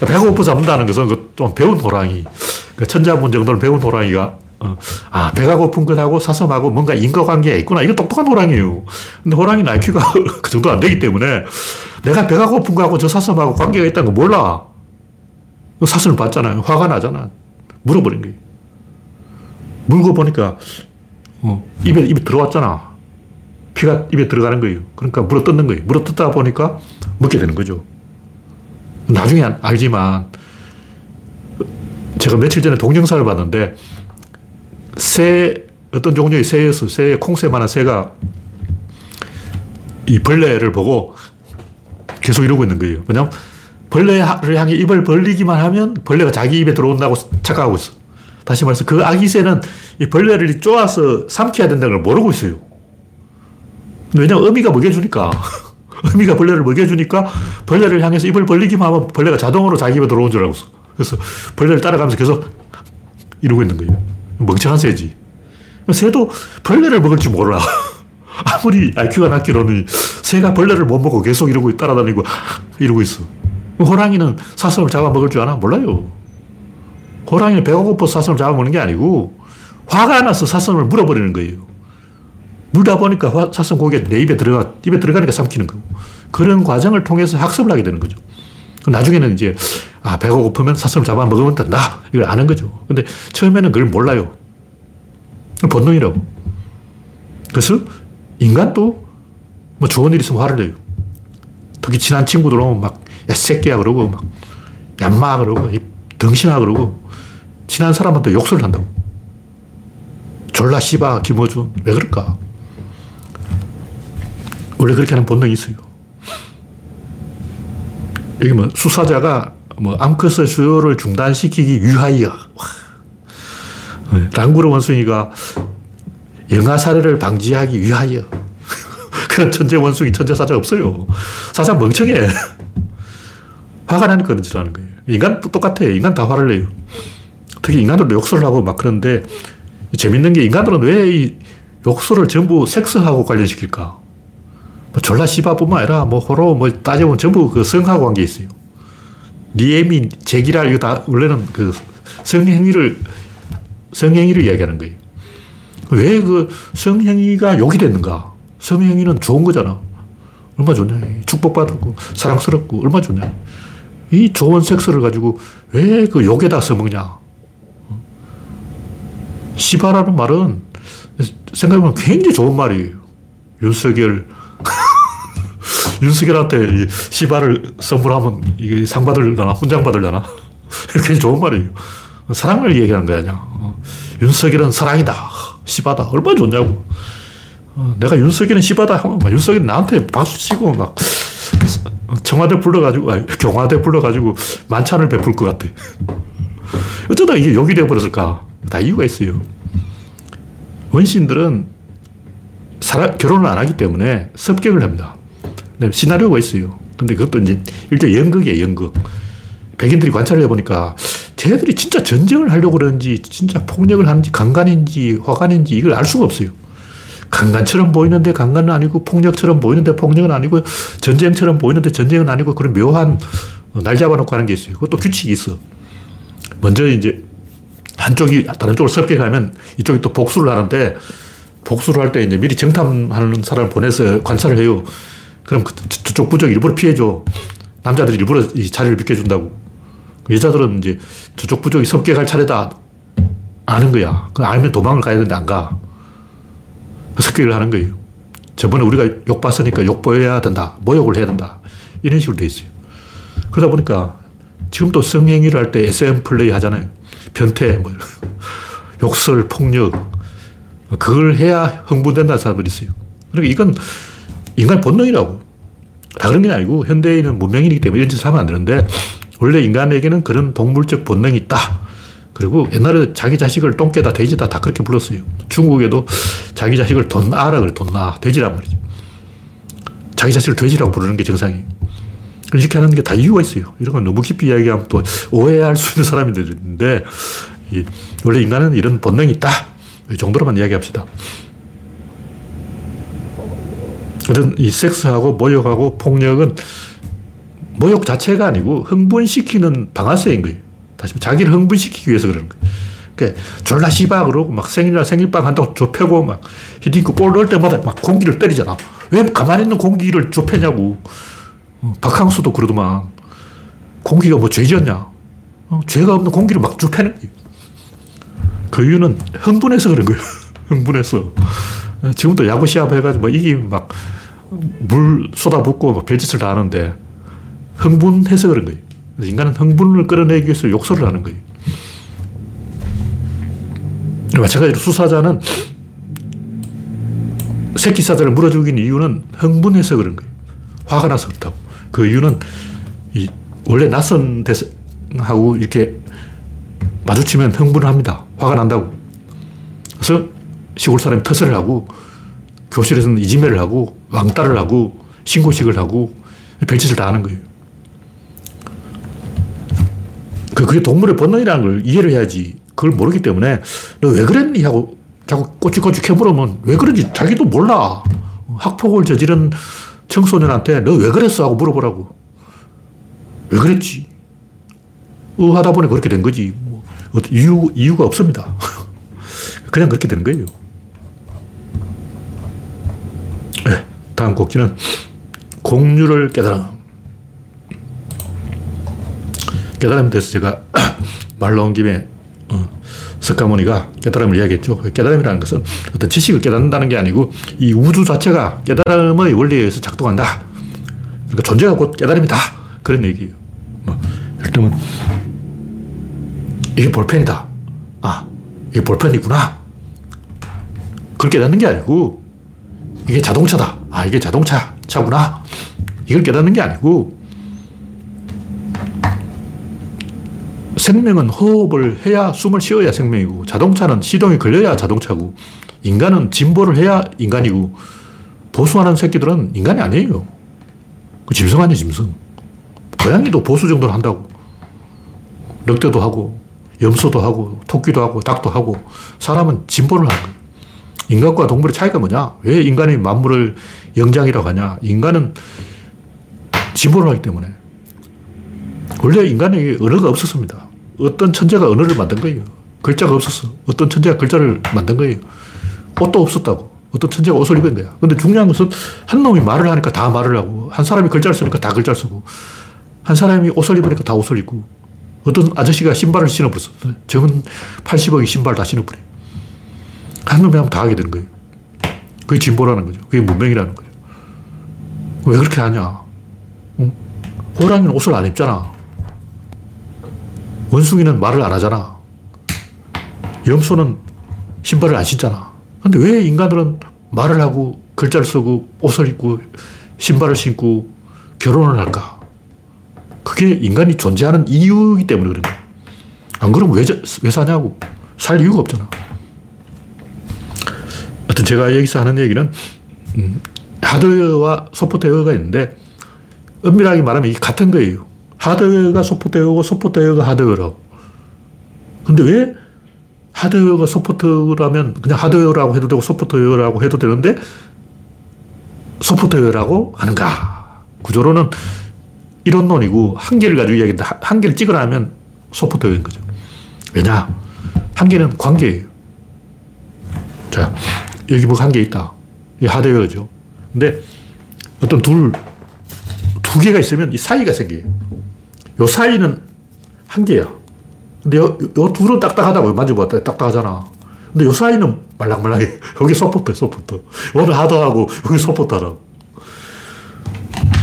배가 고프서 잡는다는 것은 좀 배운 호랑이, 천자문 정도는 배운 호랑이가 아 배가 고픈 것하고 사슴하고 뭔가 인과관계가 있구나, 이거 똑똑한 호랑이에요. 근데 호랑이는 아이큐가 그 정도 안 되기 때문에 내가 배가 고픈 것하고 저 사슴하고 관계가 있다는 거 몰라. 사슴을 봤잖아요. 화가 나잖아. 물어버린 거예요. 물고 보니까 어, 입에, 입에 들어왔잖아. 피가 입에 들어가는 거예요. 그러니까 물어 뜯는 거예요. 물어 뜯다 보니까 먹게 되는 거죠. 나중에 알지만, 제가 며칠 전에 동영상을 봤는데, 새, 어떤 종류의 새였어. 새, 콩새만한 새가 이 벌레를 보고 계속 이러고 있는 거예요. 왜냐면 벌레를 향해 입을 벌리기만 하면 벌레가 자기 입에 들어온다고 착각하고 있어. 다시 말해서 그 아기새는 이 벌레를 쪼아서 삼켜야 된다는 걸 모르고 있어요. 왜냐면 어미가 먹여주니까. 어미가 벌레를 먹여주니까 벌레를 향해서 입을 벌리기만 하면 벌레가 자동으로 자기 입에 들어온 줄 알고 있어. 그래서 벌레를 따라가면서 계속 이러고 있는 거예요. 멍청한 새지. 새도 벌레를 먹을 줄 몰라. 아무리 아이큐가 낮기로는 새가 벌레를 못 먹고 계속 이러고 따라다니고 이러고 있어. 호랑이는 사슴을 잡아먹을 줄 아나? 몰라요. 호랑이는 배가 고파서 사슴을 잡아먹는 게 아니고 화가 나서 사슴을 물어버리는 거예요. 물다 보니까 화, 사슴 고기가 내 입에 들어가, 입에 들어가니까 삼키는 거고. 그런 과정을 통해서 학습을 하게 되는 거죠. 나중에는 이제 아 배가 고프면 사슴을 잡아먹으면 된다, 이걸 아는 거죠. 근데 처음에는 그걸 몰라요. 본능이라고. 그래서 인간도 뭐 좋은 일 있으면 화를 내요. 특히 친한 친구들 오면 막 야, 새끼야 그러고 막 얌마 그러고 덩신아 그러고, 친한 사람한테 욕설을 한다고. 졸라 씨바 김어준. 왜 그럴까? 원래 그렇게 하는 본능이 있어요. 여기 뭐 수사자가 뭐 암컷의 수요를 중단시키기 위하여 랑구르 원숭이가 영아 살해를 방지하기 위하여. 그런 천재 원숭이, 천재 사자 없어요. 사자 멍청해. 화가 나니까 그런 짓을 하는 거예요. 인간도 똑같아요. 인간 다 화를 내요. 특히 인간들도 욕설을 하고 막 그런데, 재밌는 게 인간들은 왜 이 욕설을 전부 섹스하고 관련시킬까? 뭐 졸라 씨바뿐만 아니라 뭐 호로 뭐 따져보면 전부 그 성하고 관계 있어요. 니에미, 제기랄 이거 다 원래는 그 성행위를, 성행위를 이야기하는 거예요. 왜 그 성행위가 욕이 됐는가? 성행위는 좋은 거잖아. 얼마나 좋냐. 축복받고 사랑스럽고 얼마나 좋냐. 이 좋은 섹스를 가지고 왜 그 욕에다 써먹냐. 시바라는 말은 생각해보면 굉장히 좋은 말이에요. 윤석열. 윤석열한테 시바를 선물하면 이게 상 받으려나, 훈장 받으려나. 굉장히 좋은 말이에요. 사랑을 얘기하는 거 아니야. 윤석열은 사랑이다, 시바다. 얼마나 좋냐고. 내가 윤석열은 시바다 하면 윤석열이 나한테 박수치고 막 청와대 불러가지고, 아니, 경화대 불러가지고 만찬을 베풀 것 같아. 어쩌다 이게 욕이 되어버렸을까? 다 이유가 있어요. 원시인들은 사람, 결혼을 안 하기 때문에 섭격을 합니다. 시나리오가 있어요. 근데 그것도 이제 일종의 연극이에요, 연극. 백인들이 관찰을 해보니까 쟤들이 진짜 전쟁을 하려고 그러는지, 진짜 폭력을 하는지, 강간인지, 화간인지 이걸 알 수가 없어요. 강간처럼 보이는데 강간은 아니고, 폭력처럼 보이는데 폭력은 아니고, 전쟁처럼 보이는데 전쟁은 아니고, 그런 묘한 날 잡아놓고 하는 게 있어요. 그것도 규칙이 있어. 먼저 이제 한쪽이 다른 쪽을 섭격하면 이쪽이 또 복수를 하는데, 복수를 할 때 이제 미리 정탐하는 사람을 보내서 관찰을 해요. 그럼 저쪽 부적 일부러 피해줘. 남자들이 일부러 이 자리를 비켜준다고. 여자들은 이제 저쪽 부적이 섭격할 차례다 아는 거야. 알면 도망을 가야 되는데 안 가. 습격을 하는 거예요. 저번에 우리가 욕 봤으니까 욕 보여야 된다. 모욕을 해야 된다. 이런 식으로 돼 있어요. 그러다 보니까 지금도 성행위를 할 때 에스엠 플레이 하잖아요. 변태, 뭐, 욕설, 폭력. 그걸 해야 흥분된다는 사람들이 있어요. 그러니까 이건 인간 본능이라고. 다 그런 게 아니고, 현대인은 문명인이기 때문에 이런 짓을 하면 안 되는데, 원래 인간에게는 그런 동물적 본능이 있다. 그리고 옛날에 자기 자식을 똥개다, 돼지다 다 그렇게 불렀어요. 중국에도 자기 자식을 돈아라 그래, 돈아. 돼지란 말이죠. 자기 자식을 돼지라고 부르는 게 정상이에요. 이렇게 하는 게 다 이유가 있어요. 이런 건 너무 깊이 이야기하면 또 오해할 수 있는 사람이 되는데, 이 원래 인간은 이런 본능이 있다. 이 정도로만 이야기합시다. 이런 이 섹스하고 모욕하고 폭력은 모욕 자체가 아니고 흥분시키는 방아쇠인 거예요. 다시 자기를 흥분시키기 위해서 그러는 거예요. 그러니까 졸라 씨바 그러고 막 생일날 생일빵 한다고 좁혀고 막 히딩크 볼 넣을 때마다 막 공기를 때리잖아. 왜 가만히 있는 공기를 좁혀냐고. 박항수도 그러더만. 공기가 뭐 죄지었냐. 어, 죄가 없는 공기를 막 좁혀는 거예요. 그 이유는 흥분해서 그런 거예요. 흥분해서. 지금도 야구 시합 해가지고 뭐 이기면 막 물 쏟아붓고 막 별짓을 다 하는데 흥분해서 그런 거예요. 그래서 인간은 흥분을 끌어내기 위해서 욕설을 하는 거예요. 마찬가지로 수사자는 새끼 사자를 물어 죽인 이유는 흥분해서 그런 거예요. 화가 나서 그렇다고. 그 이유는 이 원래 낯선 대상하고 이렇게 마주치면 흥분을 합니다. 화가 난다고. 그래서 시골 사람이 텃을 하고 교실에서는 이지매를 하고 왕따를 하고 신고식을 하고 별짓을 다 하는 거예요. 그게 동물의 본능이라는 걸 이해를 해야지. 그걸 모르기 때문에 너 왜 그랬니 하고 자꾸 꼬치꼬치 캐물으면 왜 그런지 자기도 몰라. 학폭을 저지른 청소년한테 너 왜 그랬어 하고 물어보라고. 왜 그랬지? 어 하다 보니 그렇게 된 거지. 뭐 이유, 이유가 없습니다. 그냥 그렇게 되는 거예요. 네, 다음 곡지는 공유를 깨달아. 깨달음에 대해서 제가 말 나온 김에 어, 석가모니가 깨달음을 이야기했죠. 깨달음이라는 것은 어떤 지식을 깨닫는다는 게 아니고 이 우주 자체가 깨달음의 원리에 의해서 작동한다. 그러니까 존재가 곧 깨달음이다. 그런 얘기예요. 뭐, 예를 들면 이게 볼펜이다. 아, 이게 볼펜이구나. 그걸 깨닫는 게 아니고 이게 자동차다. 아, 이게 자동차 차구나. 이걸 깨닫는 게 아니고 생명은 호흡을 해야 숨을 쉬어야 생명이고 자동차는 시동이 걸려야 자동차고 인간은 진보를 해야 인간이고 보수하는 새끼들은 인간이 아니에요. 그 짐승 아니에요, 짐승. 고양이도 보수 정도는 한다고. 늑대도 하고 염소도 하고 토끼도 하고 닭도 하고 사람은 진보를 하는 거예요. 인간과 동물의 차이가 뭐냐? 왜 인간이 만물을 영장이라고 하냐? 인간은 진보를 하기 때문에. 원래 인간에게 언어가 없었습니다. 어떤 천재가 언어를 만든 거예요. 글자가 없었어. 어떤 천재가 글자를 만든 거예요. 옷도 없었다고. 어떤 천재가 옷을 입은 거야. 근데 중요한 것은 한 놈이 말을 하니까 다 말을 하고, 한 사람이 글자를 쓰니까 다 글자를 쓰고, 한 사람이 옷을 입으니까 다 옷을 입고, 어떤 아저씨가 신발을 신어버렸어. 저건 팔십억이 신발 다 신어버려. 한 놈이 하면 다 하게 되는 거예요. 그게 진보라는 거죠. 그게 문명이라는 거죠. 왜 그렇게 하냐? 응? 호랑이는 옷을 안 입잖아. 원숭이는 말을 안 하잖아. 염소는 신발을 안 신잖아. 근데 왜 인간들은 말을 하고 글자를 쓰고 옷을 입고 신발을 신고 결혼을 할까? 그게 인간이 존재하는 이유이기 때문에 그런 거야. 안 그러면 왜, 왜 사냐고. 살 이유가 없잖아. 하여튼 제가 여기서 하는 얘기는 음, 하드웨어와 소프트웨어가 있는데 엄밀하게 말하면 이게 같은 거예요. 하드웨어가 소프트웨어고 소프트웨어가 하드웨어라고. 근데 왜 하드웨어가 소프트라면 그냥 하드웨어라고 해도 되고 소프트웨어라고 해도 되는데 소프트웨어라고 하는가. 구조로는 이론론이고 한계를 가지고 이야기한다. 한계를 찍으라면 소프트웨어인 거죠. 왜냐? 한계는 관계예요. 자, 여기 뭐 한계 있다. 이게 하드웨어죠. 근데 어떤 둘, 두 개가 있으면 이 사이가 생겨요. 요 사이는 한계야. 근데 요, 요 둘은 딱딱하다고. 만져봤다. 딱딱하잖아. 근데 요 사이는 말랑말랑해. 여기 소프트야, 소프트. 오늘 하드하고 여기 소프트하라고.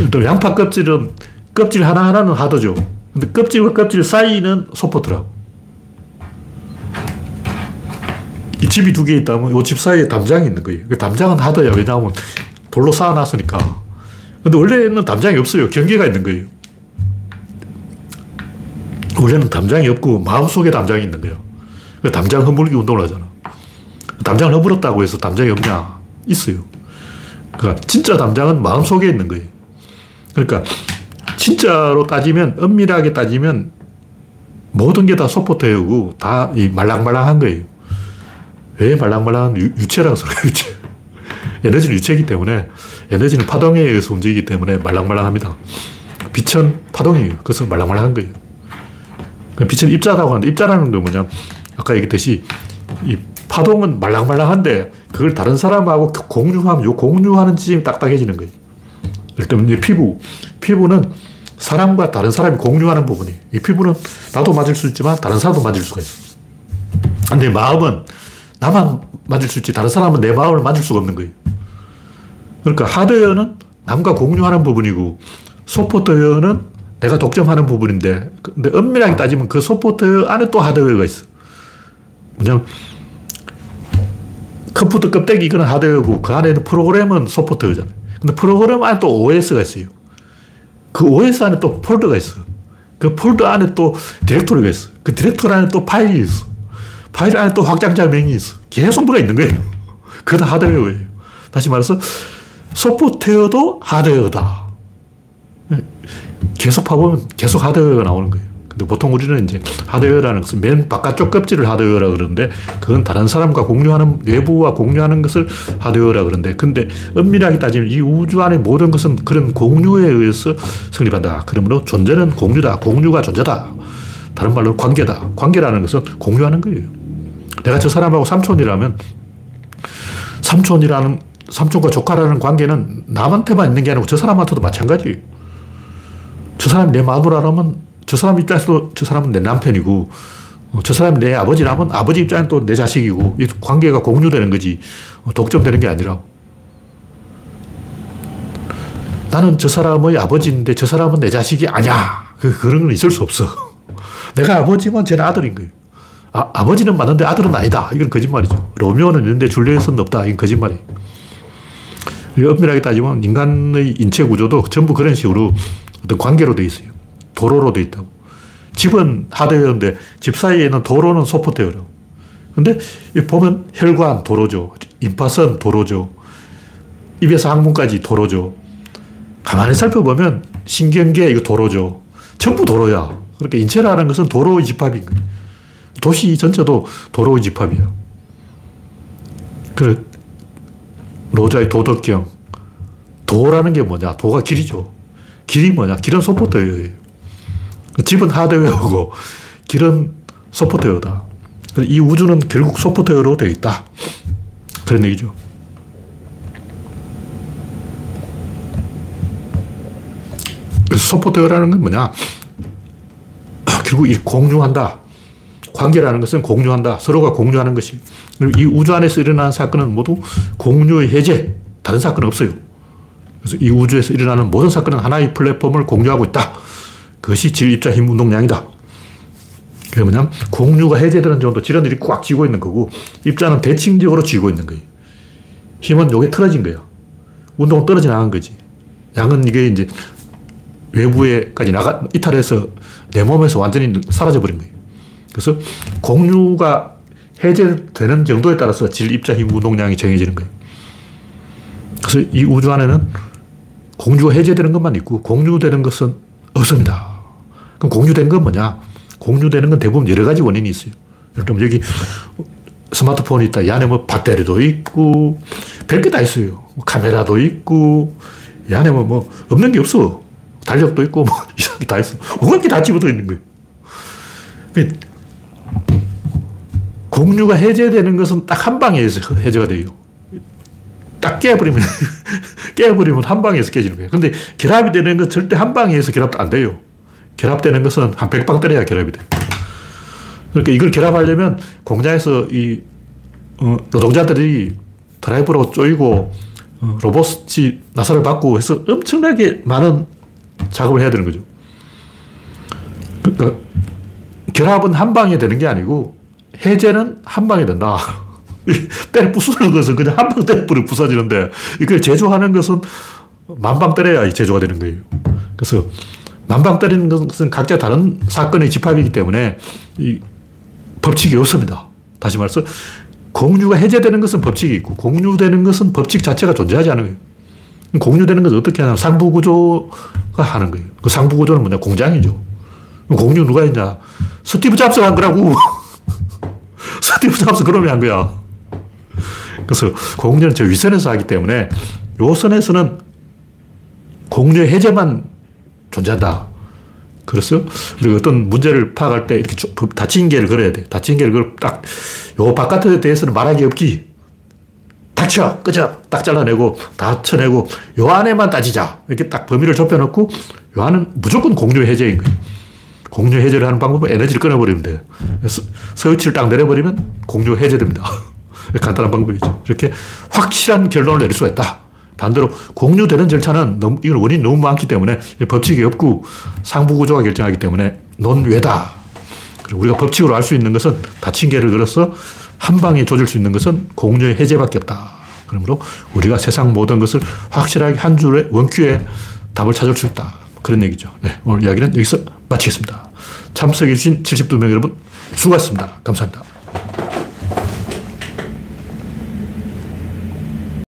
또 양파 껍질은 껍질 하나하나는 하드죠. 근데 껍질과 껍질 사이는 소프트라고. 이 집이 두 개 있다면 요 집 사이에 담장이 있는 거예요. 그 담장은 하드야. 왜냐하면 돌로 쌓아놨으니까. 근데 원래는 담장이 없어요. 경계가 있는 거예요. 원래는 담장이 없고 마음속에 담장이 있는 거예요. 그 담장 허물기 운동을 하잖아. 담장을 허물었다고 해서 담장이 없냐? 있어요. 그러니까 진짜 담장은 마음속에 있는 거예요. 그러니까 진짜로 따지면, 엄밀하게 따지면 모든 게 다 소포터이고 다 이 말랑말랑한 거예요. 왜 말랑말랑한? 유, 유체라고 소리가 유체. 에너지는 유체이기 때문에, 에너지는 파동에 의해서 움직이기 때문에 말랑말랑합니다. 빛은 파동이에요. 그래서 말랑말랑한 거예요. 빛은 입자라고 하는데, 입자라는 건 뭐냐, 아까 얘기했듯이 이 파동은 말랑말랑한데 그걸 다른 사람하고 공유하면 요 공유하는 지점이 딱딱해지는 거예요. 예를 들면 피부. 피부는 사람과 다른 사람이 공유하는 부분이에요. 이 피부는 나도 만질 수 있지만 다른 사람도 만질 수가 있어요. 근데 마음은 나만 만질 수 있지 다른 사람은 내 마음을 만질 수가 없는 거예요. 그러니까 하드웨어는 남과 공유하는 부분이고 소프트웨어는 내가 독점하는 부분인데, 근데 엄밀하게 따지면 그 소프트웨어 안에 또 하드웨어가 있어. 그냥 컴퓨터 껍데기 이거는 하드웨어고 그 안에는 프로그램은 소프트웨어잖아요. 근데 프로그램 안에 또 오에스가 있어요. 그 오에스 안에 또 폴더가 있어. 그 폴더 안에 또 디렉토리가 있어. 그 디렉토리 안에 또 파일이 있어. 파일 안에 또 확장자 명이 있어. 계속 뭐가 있는 거예요. 그게 다 하드웨어예요. 다시 말해서 소프트웨어도 하드웨어다. 계속 파보면 계속 하드웨어가 나오는 거예요. 근데 보통 우리는 이제 하드웨어라는 것은 맨 바깥쪽 껍질을 하드웨어라고 그러는데, 그건 다른 사람과 공유하는, 외부와 공유하는 것을 하드웨어라고 그러는데, 근데 엄밀하게 따지면 이 우주 안의 모든 것은 그런 공유에 의해서 성립한다. 그러므로 존재는 공유다. 공유가 존재다. 다른 말로 관계다. 관계라는 것은 공유하는 거예요. 내가 저 사람하고 삼촌이라면, 삼촌이라는, 삼촌과 조카라는 관계는 남한테만 있는 게 아니고 저 사람한테도 마찬가지예요. 저 사람이 내 마누라라면 저 사람 입장에서도 저 사람은 내 남편이고, 저 사람이 내 아버지라면 아버지 입장에는 또 내 자식이고, 이 관계가 공유되는 거지 독점되는 게 아니라, 나는 저 사람의 아버지인데 저 사람은 내 자식이 아니야. 그런 건 있을 수 없어. 내가 아버지면 쟤는 아들인 거예요. 아, 아버지는 맞는데 아들은 아니다. 이건 거짓말이죠. 로미오는 있는데 줄리엣은 없다. 이건 거짓말이에요. 엄밀하게 따지면 인간의 인체 구조도 전부 그런 식으로 어떤 관계로 돼 있어요. 도로로 돼 있다고. 집은 하드웨어인데 집 사이에 있는 도로는 소프트웨어라고. 근데 보면 혈관 도로죠. 임파선 도로죠. 입에서 항문까지 도로죠. 가만히 살펴보면 신경계 이거 도로죠. 전부 도로야. 그러니까 인체라는 것은 도로의 집합인 거예요. 도시 전체도 도로의 집합이야. 그 노자의 도덕경. 도라는 게 뭐냐? 도가 길이죠. 길이 뭐냐? 길은 소프트웨어예요. 집은 하드웨어고 길은 소프트웨어다. 이 우주는 결국 소프트웨어로 되어 있다. 그런 얘기죠. 소프트웨어라는 건 뭐냐? 결국 이 공유한다. 관계라는 것은 공유한다. 서로가 공유하는 것이. 그리고 이 우주 안에서 일어나는 사건은 모두 공유의 해제. 다른 사건은 없어요. 그래서 이 우주에서 일어나는 모든 사건은 하나의 플랫폼을 공유하고 있다. 그것이 질, 입자, 힘, 운동량이다. 그게 뭐냐면 공유가 해제되는 정도 질원들이 꽉 쥐고 있는 거고, 입자는 대칭적으로 쥐고 있는 거예요. 힘은 요게 틀어진 거예요. 운동은 떨어져 나간 거지. 양은 이게 이제 외부에까지 나가, 이탈해서 내 몸에서 완전히 사라져버린 거예요. 그래서 공유가 해제되는 정도에 따라서 질, 입자, 힘, 운동량이 정해지는 거예요. 그래서 이 우주 안에는 공유가 해제되는 것만 있고 공유되는 것은 없습니다. 그럼 공유된 건 뭐냐? 공유되는 건 대부분 여러 가지 원인이 있어요. 예를 들면 여기 스마트폰이 있다. 이 안에 뭐 배터리도 있고 별게 다 있어요. 뭐 카메라도 있고, 이 안에 뭐, 뭐 없는 게 없어. 달력도 있고 뭐 이런 게 다 있어. 온갖 게 다 집어들어 있는 거예요. 그러니까 공유가 해제되는 것은 딱 한 방에 해제가 돼요. 딱 깨버리면, 깨버리면 한 방에서 깨지는 거예요. 근데 결합이 되는 건 절대 한 방에서 결합도 안 돼요. 결합되는 것은 한 백 방 때려야 결합이 돼요. 그러니까 이걸 결합하려면 공장에서 이, 어, 노동자들이 드라이브로 쪼이고, 어, 로봇이 나사를 받고 해서 엄청나게 많은 작업을 해야 되는 거죠. 그러니까 결합은 한 방에 되는 게 아니고, 해제는 한 방에 된다. 때려 부수는 것은 그냥 한 방 때려버리면 부서지는데, 이걸 제조하는 것은 만방 때려야 제조가 되는 거예요. 그래서 난방 때리는 것은 각자 다른 사건의 집합이기 때문에 이 법칙이 없습니다. 다시 말해서 공유가 해제되는 것은 법칙이 있고 공유되는 것은 법칙 자체가 존재하지 않아요. 공유되는 것은 어떻게 하냐면 상부구조가 하는 거예요. 그 상부구조는 뭐냐? 공장이죠. 공유 누가 했냐? 스티브 잡스가 한 거라고. 스티브 잡스 그놈이 한 거야. 그래서 공유는 저 위선에서 하기 때문에 요선에서는 공유의 해제만 존재한다. 그래서 우리가 어떤 문제를 파악할 때 이렇게 닫힌 개를 걸어야 돼. 닫힌 개를 걸고 딱 요 바깥에 대해서는 말하기 없기. 닥쳐, 끄져, 딱 잘라내고 다쳐내고 요 안에만 따지자. 이렇게 딱 범위를 좁혀놓고 요 안은 무조건 공유 해제인 거예요. 공유 해제를 하는 방법은 에너지를 끊어버리면 돼요. 스위치를 딱 내려버리면 공유 해제됩니다. 간단한 방법이죠. 이렇게 확실한 결론을 내릴 수가 있다. 반대로 공유되는 절차는 너무, 이건 원인이 너무 많기 때문에 법칙이 없고 상부구조가 결정하기 때문에 논외다. 그리고 우리가 법칙으로 알 수 있는 것은 닫힌 개를 걸어서 한 방에 조질 수 있는 것은 공유의 해제밖에 없다. 그러므로 우리가 세상 모든 것을 확실하게 한 줄의 원큐에 답을 찾을 수 있다. 그런 얘기죠. 네, 오늘 이야기는 여기서 마치겠습니다. 참석해주신 칠십이 명 여러분 수고하셨습니다. 감사합니다.